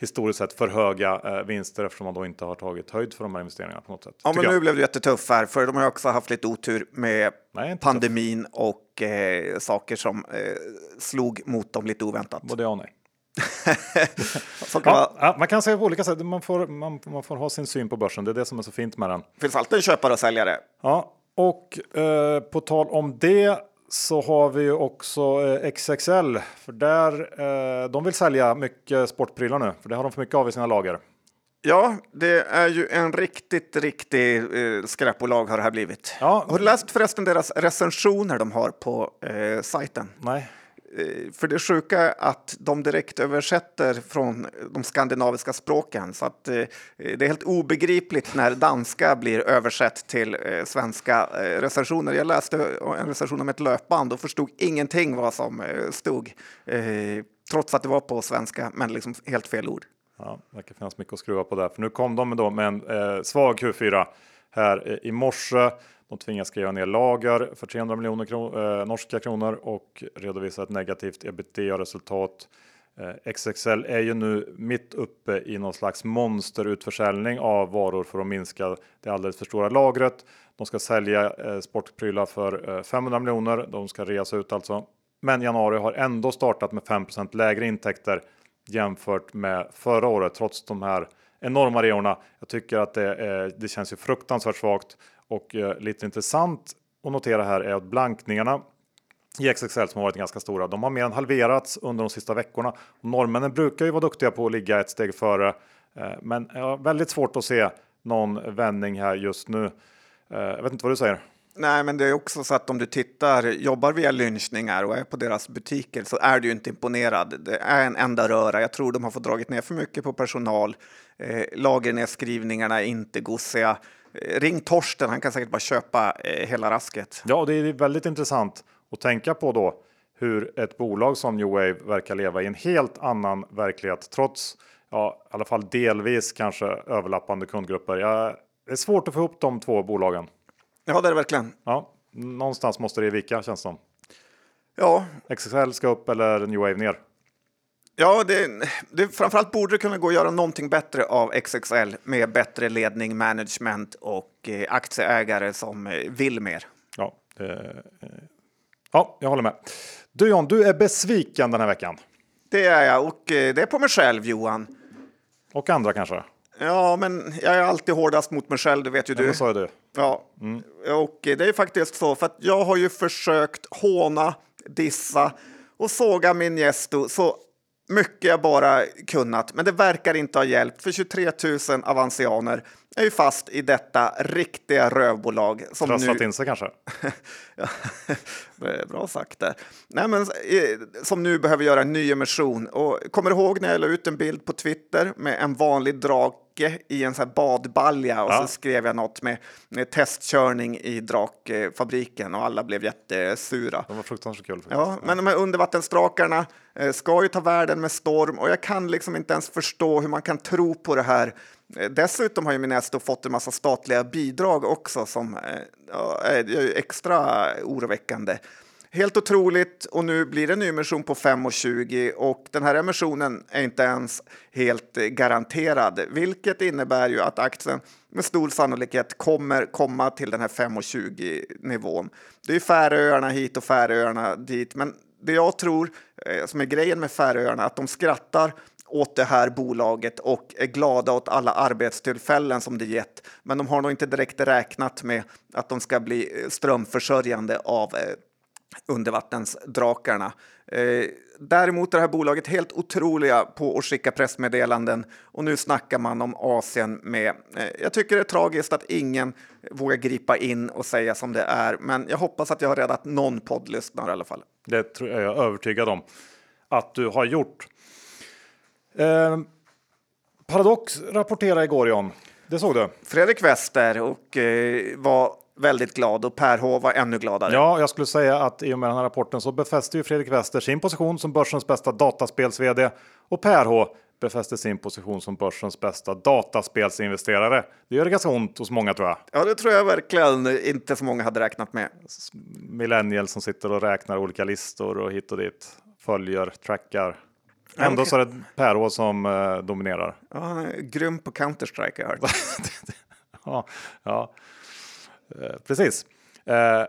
historiskt sett för höga eh, vinster eftersom man då inte har tagit höjd för de här investeringarna på något sätt. Ja, men nu jag. blev det jättetuff här för de har också haft lite otur med Nej, pandemin tuff. och eh, saker som eh, slog mot dem lite oväntat. Både ja och nej. kan ja, ja, man kan säga på olika sätt, man får, man, man får ha sin syn på börsen, det är det som är så fint med den. Finns alltid en köpare och säljare. Ja, och eh, på tal om det så har vi ju också X X L för där eh, de vill sälja mycket sportprylar nu för det har de för mycket av i sina lager. Ja, det är ju en riktigt, riktigt eh, skräpbolag har det här blivit. Ja. Har du läst förresten deras recensioner de har på eh, sajten? Nej. Eh, för det sjuka att de direkt översätter från de skandinaviska språken så att eh, det är helt obegripligt när danska blir översatt till eh, svenska eh, recensioner. Jag läste en recension om ett löpband och förstod ingenting vad som eh, stod eh, trots att det var på svenska men liksom helt fel ord. Ja, det kan finnas mycket att skruva på där för nu kom de då med en eh, svag Q fyra här eh, i morse. De tvingas skriva ner lager för trehundra miljoner kronor, eh, norska kronor och redovisa ett negativt ebitda-resultat. Eh, X X L är ju nu mitt uppe i någon slags monsterutförsäljning av varor för att minska det alldeles för stora lagret. De ska sälja eh, sportprylar för eh, femhundra miljoner, de ska reas ut alltså. Men januari har ändå startat med fem procent lägre intäkter jämfört med förra året trots de här enorma reorna. Jag tycker att det, eh, det känns ju fruktansvärt svagt. Och eh, lite intressant att notera här är att blankningarna i X X L som har varit ganska stora, de har mer än halverats under de sista veckorna. Norrmännen brukar ju vara duktiga på att ligga ett steg före, eh, men jag har väldigt svårt att se någon vändning här just nu. Eh, jag vet inte vad du säger. Nej, men det är också så att om du tittar, jobbar via lynchningar och är på deras butiker så är du ju inte imponerad. Det är en enda röra. Jag tror de har fått dragit ner för mycket på personal. Eh, lagernedskrivningarna är inte gossiga. Ring Torsten, han kan säkert bara köpa eh, hela rasket. Ja, det är väldigt intressant att tänka på då hur ett bolag som New Wave verkar leva i en helt annan verklighet trots, ja, i alla fall delvis kanske överlappande kundgrupper. Ja, det är svårt att få ihop de två bolagen. Ja, det är det verkligen. Ja, någonstans måste det vika, känns det som. Ja. X X L ska upp eller New Wave ner. Ja, det, det, framförallt borde det kunna gå att göra någonting bättre av X X L med bättre ledning, management och eh, aktieägare som eh, vill mer. Ja, eh, ja, jag håller med. Du John, du är besviken den här veckan. Det är jag och eh, det är på mig själv Johan. Och andra kanske? Ja, men jag är alltid hårdast mot mig själv, det vet ju du. Ja, men så är du. Ja, mm. Och eh, det är faktiskt så för att jag har ju försökt håna, dissa och såga min gäst så mycket jag bara kunnat, men det verkar inte ha hjälpt för tjugotre tusen avansianer är ju fast i detta riktiga rövbolag. Som trasslat nu... in sig kanske? Ja, bra sagt där. Nej, men, som nu behöver göra en ny emission. Och kommer du ihåg när jag la ut en bild på Twitter med en vanlig drake i en så här badbalja och ja. Så skrev jag något med, med testkörning i drakfabriken och alla blev jättesura. Det var fruktansvärt kul. Ja, ja. Men de här undervattensdrakarna ska ju ta världen med storm och jag kan liksom inte ens förstå hur man kan tro på det här. Dessutom har ju Minesto fått en massa statliga bidrag också som ja, är extra oroväckande. Helt otroligt och nu blir det en ny emission på fem tjugo och den här emissionen är inte ens helt garanterad. Vilket innebär ju att aktien med stor sannolikhet kommer komma till den här fem tjugo nivån. Det är Färöarna hit och Färöarna dit men det jag tror som är grejen med Färöarna att de skrattar åt det här bolaget och är glada åt alla arbetstillfällen som det gett. Men de har nog inte direkt räknat med att de ska bli strömförsörjande av eh, undervattensdrakarna. Eh, Däremot är det här bolaget helt otroliga på att skicka pressmeddelanden och nu snackar man om Asien med. Jag tycker det är tragiskt att ingen vågar gripa in och säga som det är, men jag hoppas att jag har räddat någon poddlyssnare i alla fall. Det tror jag, jag är övertygad om att du har gjort. Eh, Paradox rapporterade igår, John. Det såg du. Fredrik Wester och eh, var väldigt glad och Per H var ännu gladare. Ja, jag skulle säga att i och med den här rapporten så befäste ju Fredrik Wester sin position som börsens bästa dataspels-vd och Per H befäste sin position som börsens bästa dataspelsinvesterare. Det gör det ganska ont hos många, tror jag. Ja, det tror jag verkligen inte så många hade räknat med. Millennial som sitter och räknar olika listor och hit och dit, följer, trackar. Ändå så är det Per H som eh, dominerar. Ja, han är grym på Counter-Strike, jag hört. ja, ja. Eh, precis. Eh,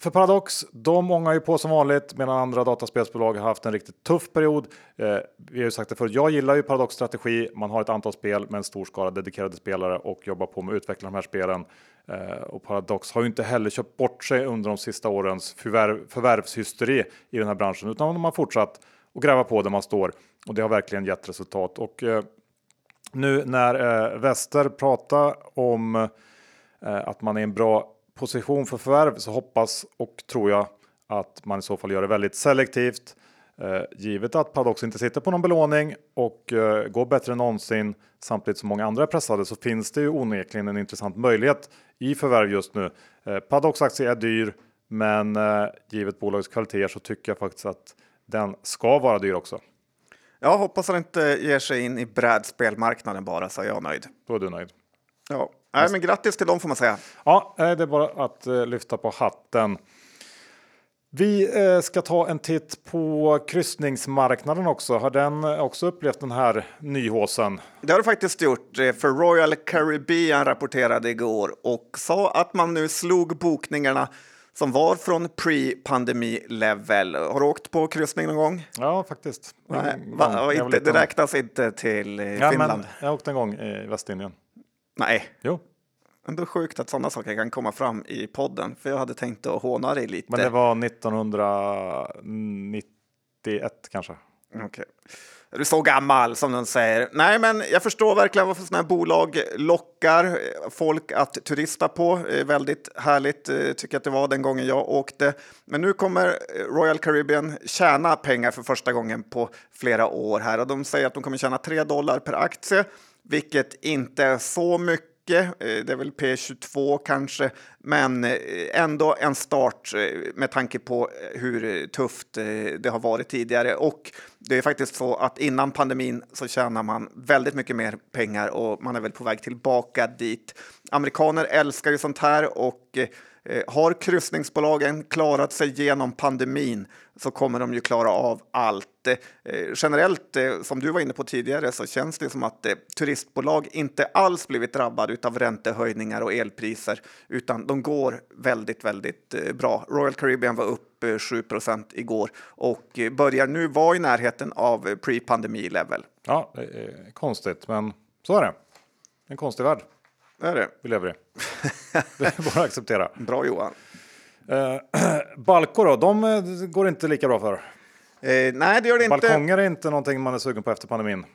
för Paradox, de många ju på som vanligt medan andra dataspelsbolag har haft en riktigt tuff period. Eh, vi har ju sagt det förut, jag gillar ju Paradox strategi. Man har ett antal spel med en stor skala dedikerade spelare och jobbar på med att utveckla de här spelen. Eh, och Paradox har ju inte heller köpt bort sig under de sista årens förvärv, förvärvshysteri i den här branschen, utan de har fortsatt och gräva på där man står. Och det har verkligen gett resultat. Och eh, nu när eh, Wester pratar om eh, att man är i en bra position för förvärv, så hoppas och tror jag att man i så fall gör det väldigt selektivt. Eh, givet att Paradox inte sitter på någon belåning och eh, går bättre än någonsin samtidigt som många andra är pressade, så finns det ju onekligen en intressant möjlighet i förvärv just nu. Eh, Paradox-aktie är dyr, men eh, givet bolagets kvaliteter så tycker jag faktiskt att den ska vara dyr också. Jag hoppas att den inte ger sig in i brädspelmarknaden bara, så är jag nöjd. Då är du nöjd. Ja, nej, men grattis till dem får man säga. Ja, det är bara att lyfta på hatten. Vi ska ta en titt på kryssningsmarknaden också. Har den också upplevt den här nyhåsen? Det har det faktiskt gjort. För Royal Caribbean rapporterade igår och sa att man nu slog bokningarna som var från pre-pandemi-level. Har du åkt på kryssning någon gång? Ja, faktiskt. Nej, va, inte, det räknas inte till ja, Finland. Men jag åkte en gång i Västindien. Nej. Jo. Ändå sjukt att sådana saker kan komma fram i podden. För jag hade tänkt att håna dig lite. Men det var nittonhundranittioett kanske. Okej. Okay. Du är så gammal som de säger. Nej, men jag förstår verkligen varför sådana här bolag lockar folk att turista på. Väldigt härligt tycker jag att det var den gången jag åkte. Men nu kommer Royal Caribbean tjäna pengar för första gången på flera år här. Och de säger att de kommer tjäna tre dollar per aktie, vilket inte är så mycket. Det är väl P tjugotvå kanske, men ändå en start med tanke på hur tufft det har varit tidigare. Och det är faktiskt så att innan pandemin så tjänar man väldigt mycket mer pengar och man är väl på väg tillbaka dit. Amerikaner älskar ju sånt här, och har kryssningsbolagen klarat sig genom pandemin så kommer de ju klara av allt. Generellt, som du var inne på tidigare, så känns det som att turistbolag inte alls blivit drabbade av räntehöjningar och elpriser, utan de går väldigt, väldigt bra. Royal Caribbean var upp sju procent igår och börjar nu vara i närheten av pre-pandemi-level. Ja, det är konstigt, men så är det. En konstig värld. Det är det. Vi lever i. Det är bara att acceptera. Bra, Johan. Eh, Balco då, de går inte lika bra för. Eh, nej, det gör det Balkonger inte. Balkonger är inte någonting man är sugen på efter pandemin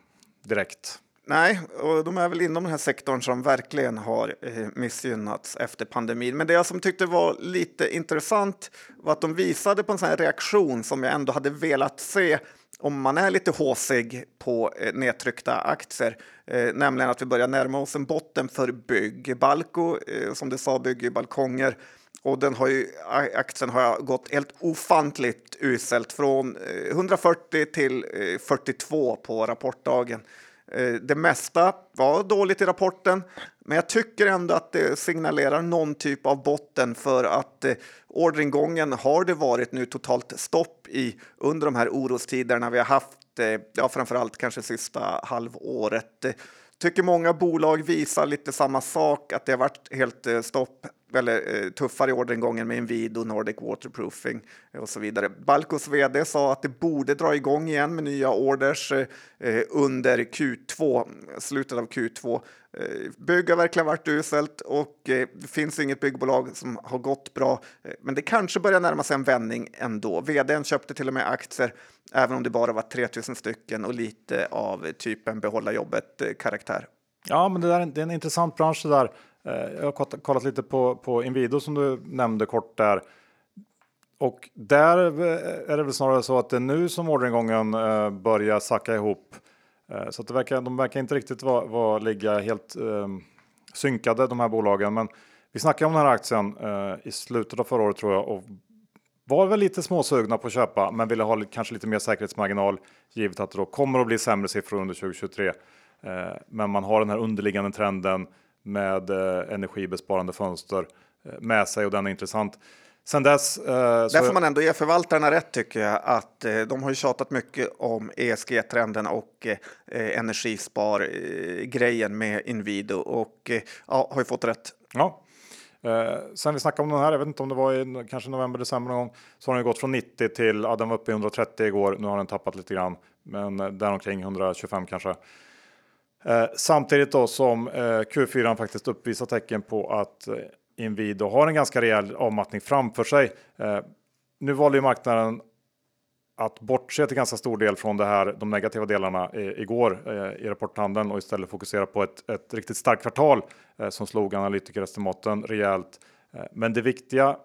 direkt. Nej, och de är väl inom den här sektorn som verkligen har missgynnats efter pandemin. Men det jag som tyckte var lite intressant var att de visade på en sån här reaktion som jag ändå hade velat se om man är lite håsig på nedtryckta aktier. Eh, nämligen att vi börjar närma oss en botten för bygg. Balco, eh, som du sa, bygger balkonger. Och den har ju, aktien har gått helt ofantligt uselt från hundrafyrtio till fyrtiotvå på rapportdagen. Det mesta var dåligt i rapporten, men jag tycker ändå att det signalerar någon typ av botten, för att orderingången har det varit nu totalt stopp i under de här orostiderna vi har haft, ja, framförallt kanske sista halvåret. Tycker många bolag visar lite samma sak, att det har varit helt stopp. eller, tuffare orderingången med Inwido, Nordic Waterproofing och så vidare. Balcos vd sa att det borde dra igång igen med nya orders eh, under Q två, slutet av Q två. Eh, bygg har verkligen varit uselt och eh, det finns inget byggbolag som har gått bra. Eh, men det kanske börjar närma sig en vändning ändå. Vdn köpte till och med aktier även om det bara var tre tusen stycken och lite av typen behålla jobbet-karaktär. Eh, ja, men det, där, det är en intressant bransch det där. Jag har kollat lite på, på Inwido som du nämnde kort där. Och där är det väl snarare så att det är nu som orderingången börjar sacka ihop. Så att det verkar, de verkar inte riktigt vara, vara, ligga helt eh, synkade de här bolagen. Men vi snackade om den här aktien eh, i slutet av förra året tror jag. Och var väl lite småsugna på att köpa men ville ha kanske lite mer säkerhetsmarginal. Givet att det då kommer att bli sämre siffror under tjugo tjugotre. Eh, men man har den här underliggande trenden med eh, energibesparande fönster eh, med sig och den är intressant. Sen dess, eh, Där så... får man ändå ge förvaltarna rätt tycker jag att eh, de har ju tjatat mycket om E S G-trenden och eh, energispar-grejen med Inwido och eh, ja, har ju fått rätt. Ja. Eh, sen vi snackade om den här, jag vet inte om det var i kanske november, december någon gång, så har den gått från nittio till, ja, den var uppe i etthundratrettio igår, nu har den tappat lite grann, men eh, där omkring etthundratjugofem kanske. Eh, samtidigt då som eh, Q fyra faktiskt uppvisar tecken på att eh, Inwido har en ganska rejäl avmattning framför sig. Eh, nu valde ju marknaden att bortse till ganska stor del från det här, de negativa delarna eh, igår eh, i rapporthandeln och istället fokusera på ett, ett riktigt starkt kvartal eh, som slog analytikerestimaten rejält. Eh, men det viktiga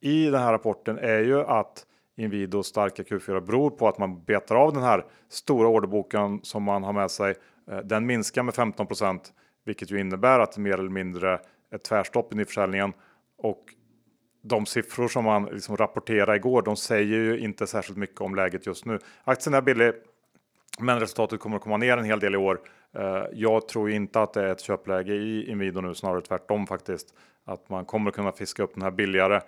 i den här rapporten är ju att Inwidos starka Q fyra beror på att man betar av den här stora orderboken som man har med sig. Den minskar med femton procent vilket ju innebär att det mer eller mindre ett tvärstopp i nyförsäljningen. Och de siffror som man liksom rapporterade igår, de säger ju inte särskilt mycket om läget just nu. Aktien är billig men resultatet kommer att komma ner en hel del i år. Jag tror inte att det är ett köpläge i Inwido nu, snarare tvärtom faktiskt. Att man kommer kunna fiska upp den här billigare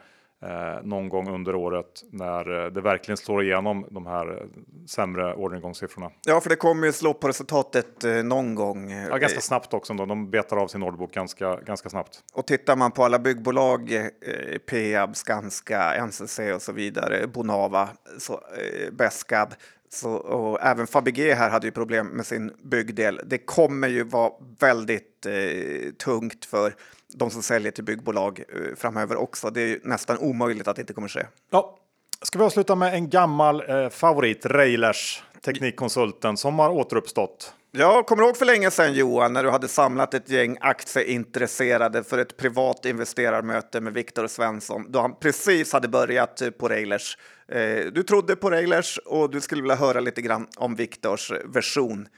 någon gång under året när det verkligen slår igenom de här sämre orderingångssiffrorna. Ja, för det kommer ju slå på resultatet någon gång. Ja, ganska snabbt också. Då. De betar av sin orderbok ganska, ganska snabbt. Och tittar man på alla byggbolag, Peab, Skanska, N C C och så vidare, Bonava, så, Beskab, så, och även Fabege här hade ju problem med sin byggdel. Det kommer ju vara väldigt eh, tungt för de som säljer till byggbolag eh, framöver också. Det är ju nästan omöjligt att det inte kommer ske. Ja. Ska vi avsluta med en gammal eh, favorit, Rejlers, teknikkonsulten som har återuppstått. Jag kommer ihåg för länge sedan Johan när du hade samlat ett gäng aktieintresserade för ett privat investerarmöte med Viktor Svensson då han precis hade börjat på Rejlers. Du trodde på Rejlers och du skulle vilja höra lite grann om Viktors version.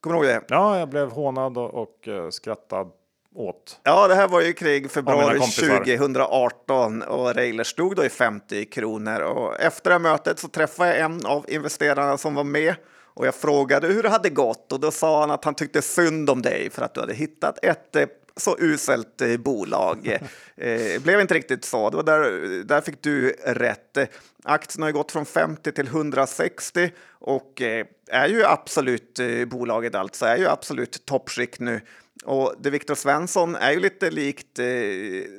Kommer du ihåg det? Ja, jag blev hånad och skrattad åt. Ja, det här var ju krig februari tjugohundraarton och Rejlers stod då i femtio kronor. Och efter det mötet så träffade jag en av investerarna som var med. Och jag frågade hur det hade gått och då sa han att han tyckte synd om dig för att du hade hittat ett eh, så uselt eh, bolag. Det eh, blev inte riktigt så. Det var där, där fick du rätt. Eh, aktien har ju gått från femtio till etthundrasextio och eh, är ju absolut, eh, bolaget alltså är ju absolut toppskikt nu. Och det Viktor Svensson är ju lite likt eh,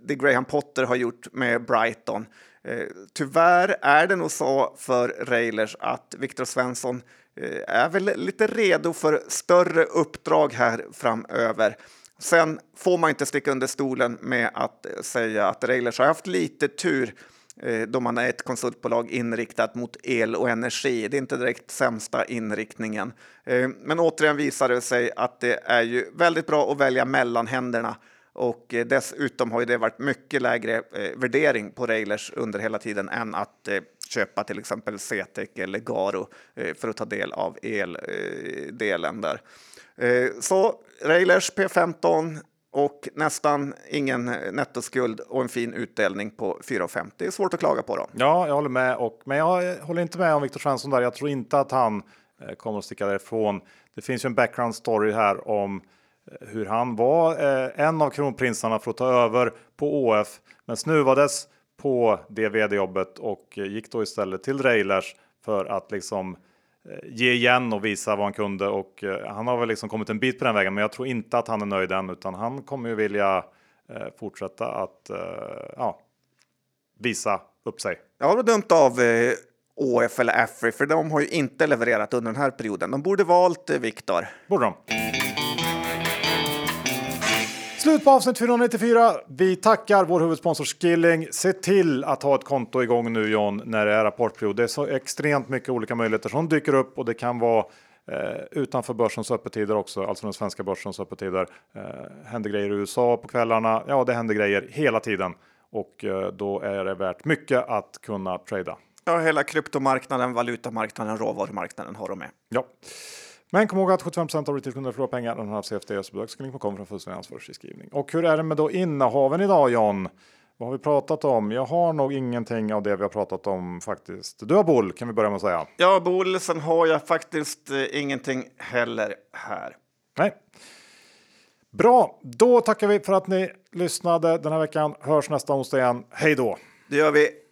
det Graham Potter har gjort med Brighton. Eh, tyvärr är det nog så för Rejlers att Viktor Svensson är väl lite redo för större uppdrag här framöver. Sen får man inte sticka under stolen med att säga att Rejlers har haft lite tur då man är ett konsultbolag inriktat mot el och energi. Det är inte direkt sämsta inriktningen. Men återigen visar det sig att det är ju väldigt bra att välja mellanhänderna. Och dessutom har ju det varit mycket lägre värdering på Rejlers under hela tiden än att köpa till exempel C T E C eller Garo för att ta del av eldelen där. Så Rejlers P femton och nästan ingen nettoskuld och en fin utdelning på fyra komma femtio. Det är svårt att klaga på dem. Ja, jag håller med. Och, men jag håller inte med om Viktor Svensson där. Jag tror inte att han kommer att sticka därifrån. Det finns ju en background story här om hur han var eh, en av kronprinsarna för att ta över på O F men snuvades på det vd-jobbet och gick då istället till Rejlers för att liksom eh, ge igen och visa vad han kunde och eh, han har väl liksom kommit en bit på den vägen men jag tror inte att han är nöjd än utan han kommer ju vilja eh, fortsätta att eh, ja, visa upp sig. Jag har dömt av eh, O F eller Afri, för de har ju inte levererat under den här perioden. De borde valt eh, Viktor. Borde de? Slut på avsnitt fyrahundranittiofyra. Vi tackar vår huvudsponsor Skilling. Se till att ha ett konto igång nu, John, när det är rapportperiod. Det är så extremt mycket olika möjligheter som dyker upp, och det kan vara eh, utanför börsens öppettider också, alltså den svenska börsens öppettider. Eh, händer grejer i U S A på kvällarna, ja det händer grejer hela tiden, och eh, då är det värt mycket att kunna trada. Ja, hela kryptomarknaden, valutamarknaden, råvarumarknaden har de med. Ja. Men kom ihåg att sjuttiofem procent av retailkunder förlorar pengar när de har haft C F D S och bedökskrivning.com från fullständig ansvarsfriskrivning. Och hur är det med då innehaven idag, John? Vad har vi pratat om? Jag har nog ingenting av det vi har pratat om faktiskt. Du har Bull, kan vi börja med att säga. Ja, Bull, sen har jag faktiskt eh, ingenting heller här. Nej. Bra, då tackar vi för att ni lyssnade den här veckan. Hörs nästa onsdag igen. Hej då! Det gör vi.